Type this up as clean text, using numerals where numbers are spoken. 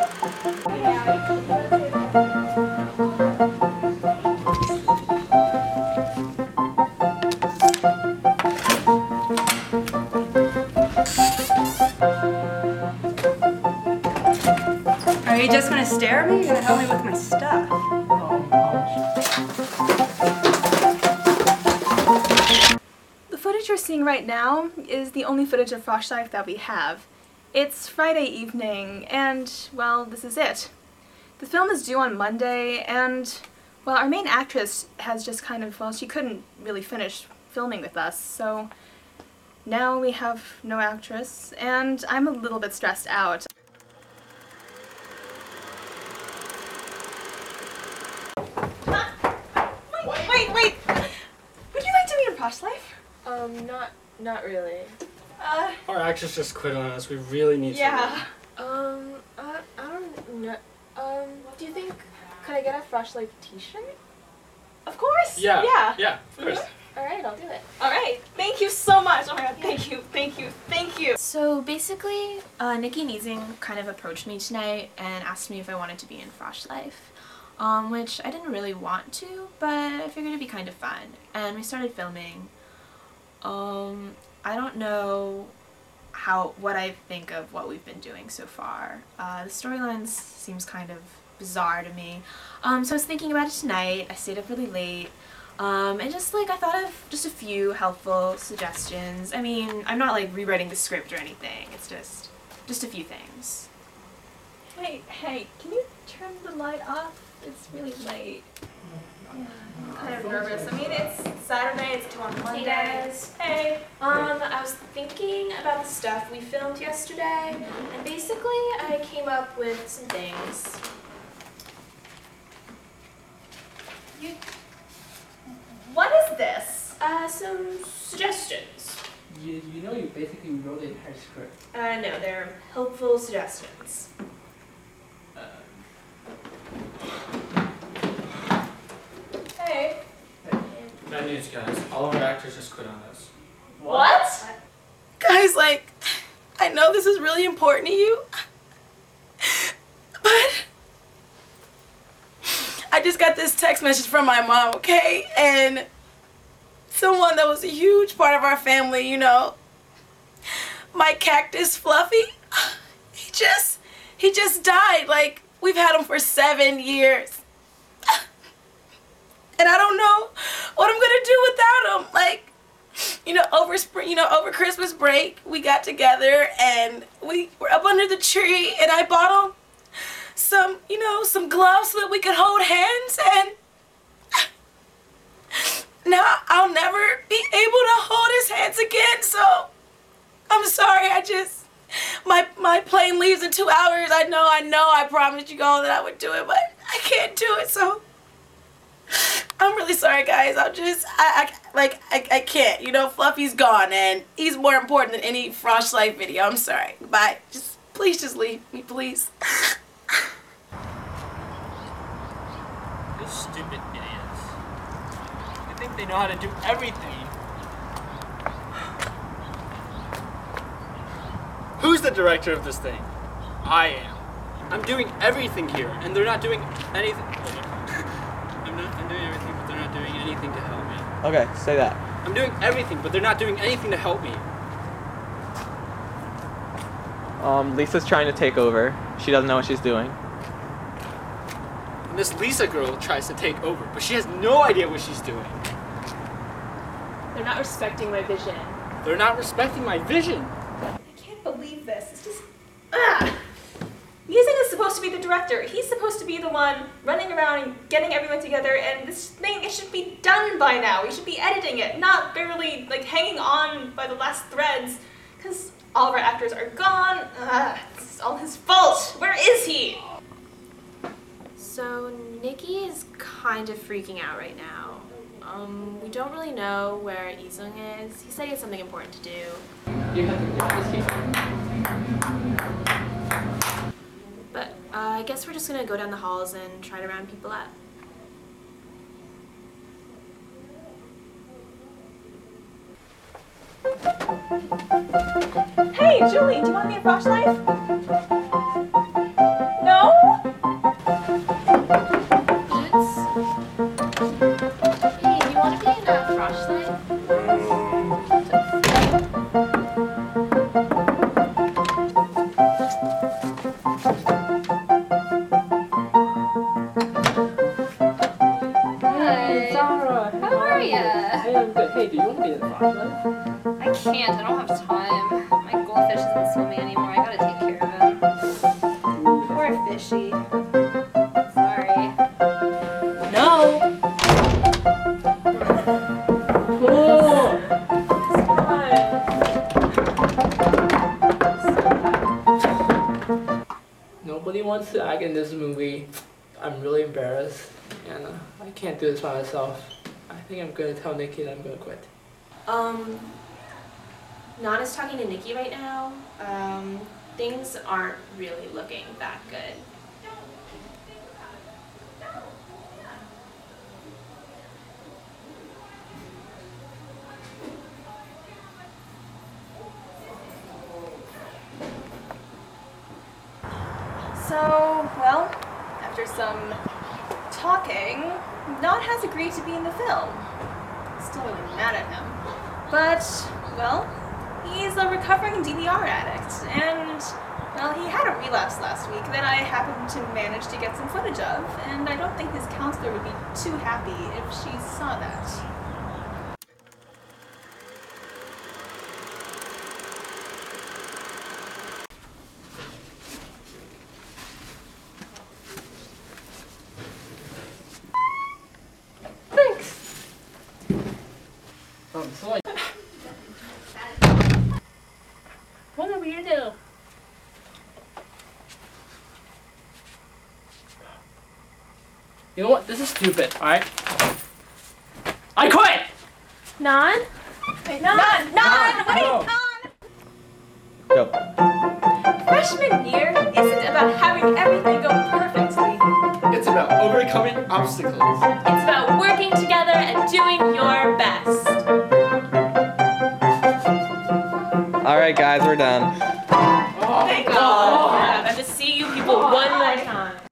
Are you just gonna stare at me? You're gonna help me with my stuff. The footage you're seeing right now is the only footage of Froshlife that we have. It's Friday evening, and, well, this is it. The film is due on Monday, and, well, our main actress has just kind of, well, she couldn't really finish filming with us, so now we have no actress, and I'm a little bit stressed out. Wait! Would you like to meet in Froshlife? Not really. Our actress just quit on us. We really need someone. I don't know. Do you think, could I get a Froshlife t-shirt? Of course! Yeah, of course. Mm-hmm. Alright, I'll do it. Alright, thank you so much! Oh my god, thank you! So basically, Nikki Neezing kind of approached me tonight and asked me if I wanted to be in Froshlife, which I didn't really want to, but I figured it'd be kind of fun. And we started filming. I don't know what I think of what we've been doing so far. The storyline seems kind of bizarre to me. So I was thinking about it tonight. I stayed up really late. And just like I thought of just a few helpful suggestions. I mean, I'm not like rewriting the script or anything. It's just a few things. Hey, can you turn the light off? It's really late. Yeah. I'm kind of nervous. I mean, it's Saturday, it's due on Monday. Hey guys. Hey. I was thinking about the stuff we filmed yesterday, and basically I came up with some things. What is this? Some suggestions. You know you basically wrote the entire script. No, they're helpful suggestions. Bad news, guys. All of our actors just quit on us. What? Guys, like, I know this is really important to you, but I just got this text message from my mom, okay? And someone that was a huge part of our family, you know, my cactus Fluffy, he just died. Like, we've had him for 7 years. And I don't know what I'm gonna do without him. Like, you know, over Christmas break, we got together and we were up under the tree, and I bought him some, you know, some gloves so that we could hold hands. And now I'll never be able to hold his hands again. So I'm sorry. I just my plane leaves in 2 hours. I know. I promised you all that I would do it, but I can't do it. So. I'm really sorry, guys. I can't. You know, Fluffy's gone, and he's more important than any Froshlife video. I'm sorry. Bye. Please just leave me, please. Those stupid idiots. They think they know how to do everything. Who's the director of this thing? I am. I'm doing everything here, and they're not doing anything. I'm doing everything, but they're not doing anything to help me. Okay, say that. I'm doing everything, but they're not doing anything to help me. Lisa's trying to take over. She doesn't know what she's doing. And this Lisa girl tries to take over, but she has no idea what she's doing. They're not respecting my vision. They're not respecting my vision. I can't believe this. It's just... Ugh. Neezing is supposed to be the director. He's supposed to be the one running around and getting everyone together, and this thing, it should be done by now. We should be editing it, not barely, like, hanging on by the last threads, because all of our actors are gone. Ugh, this is all his fault. Where is he? So, Nikki is kind of freaking out right now. We don't really know where Isung is. He said he has something important to do. You have to I guess we're just gonna go down the halls and try to round people up. Hey, Julie, do you want me to Froshlife? No, I can't. I don't have time. My goldfish isn't swimming anymore. I gotta take care of him. Poor fishy. Sorry. No! Cool! Nobody wants to act in this movie. I'm really embarrassed. And I can't do this by myself. I think I'm gonna tell Nikki that I'm gonna quit. Nana's talking to Nikki right now. Things aren't really looking that good. So, well, after some talking, Nod has agreed to be in the film. Still really mad at him. But, well, he's a recovering DDR addict, and, well, he had a relapse last week that I happened to manage to get some footage of, and I don't think his counselor would be too happy if she saw that. What a weirdo! You know what? This is stupid. All right. I quit. Nan? Wait, Nan! What are you, Nan? Go. Freshman year isn't about having everything go perfectly. It's about overcoming obstacles. It's about working together and doing your best. Alright guys, we're done. Oh, thank God. I have to see you people one more time.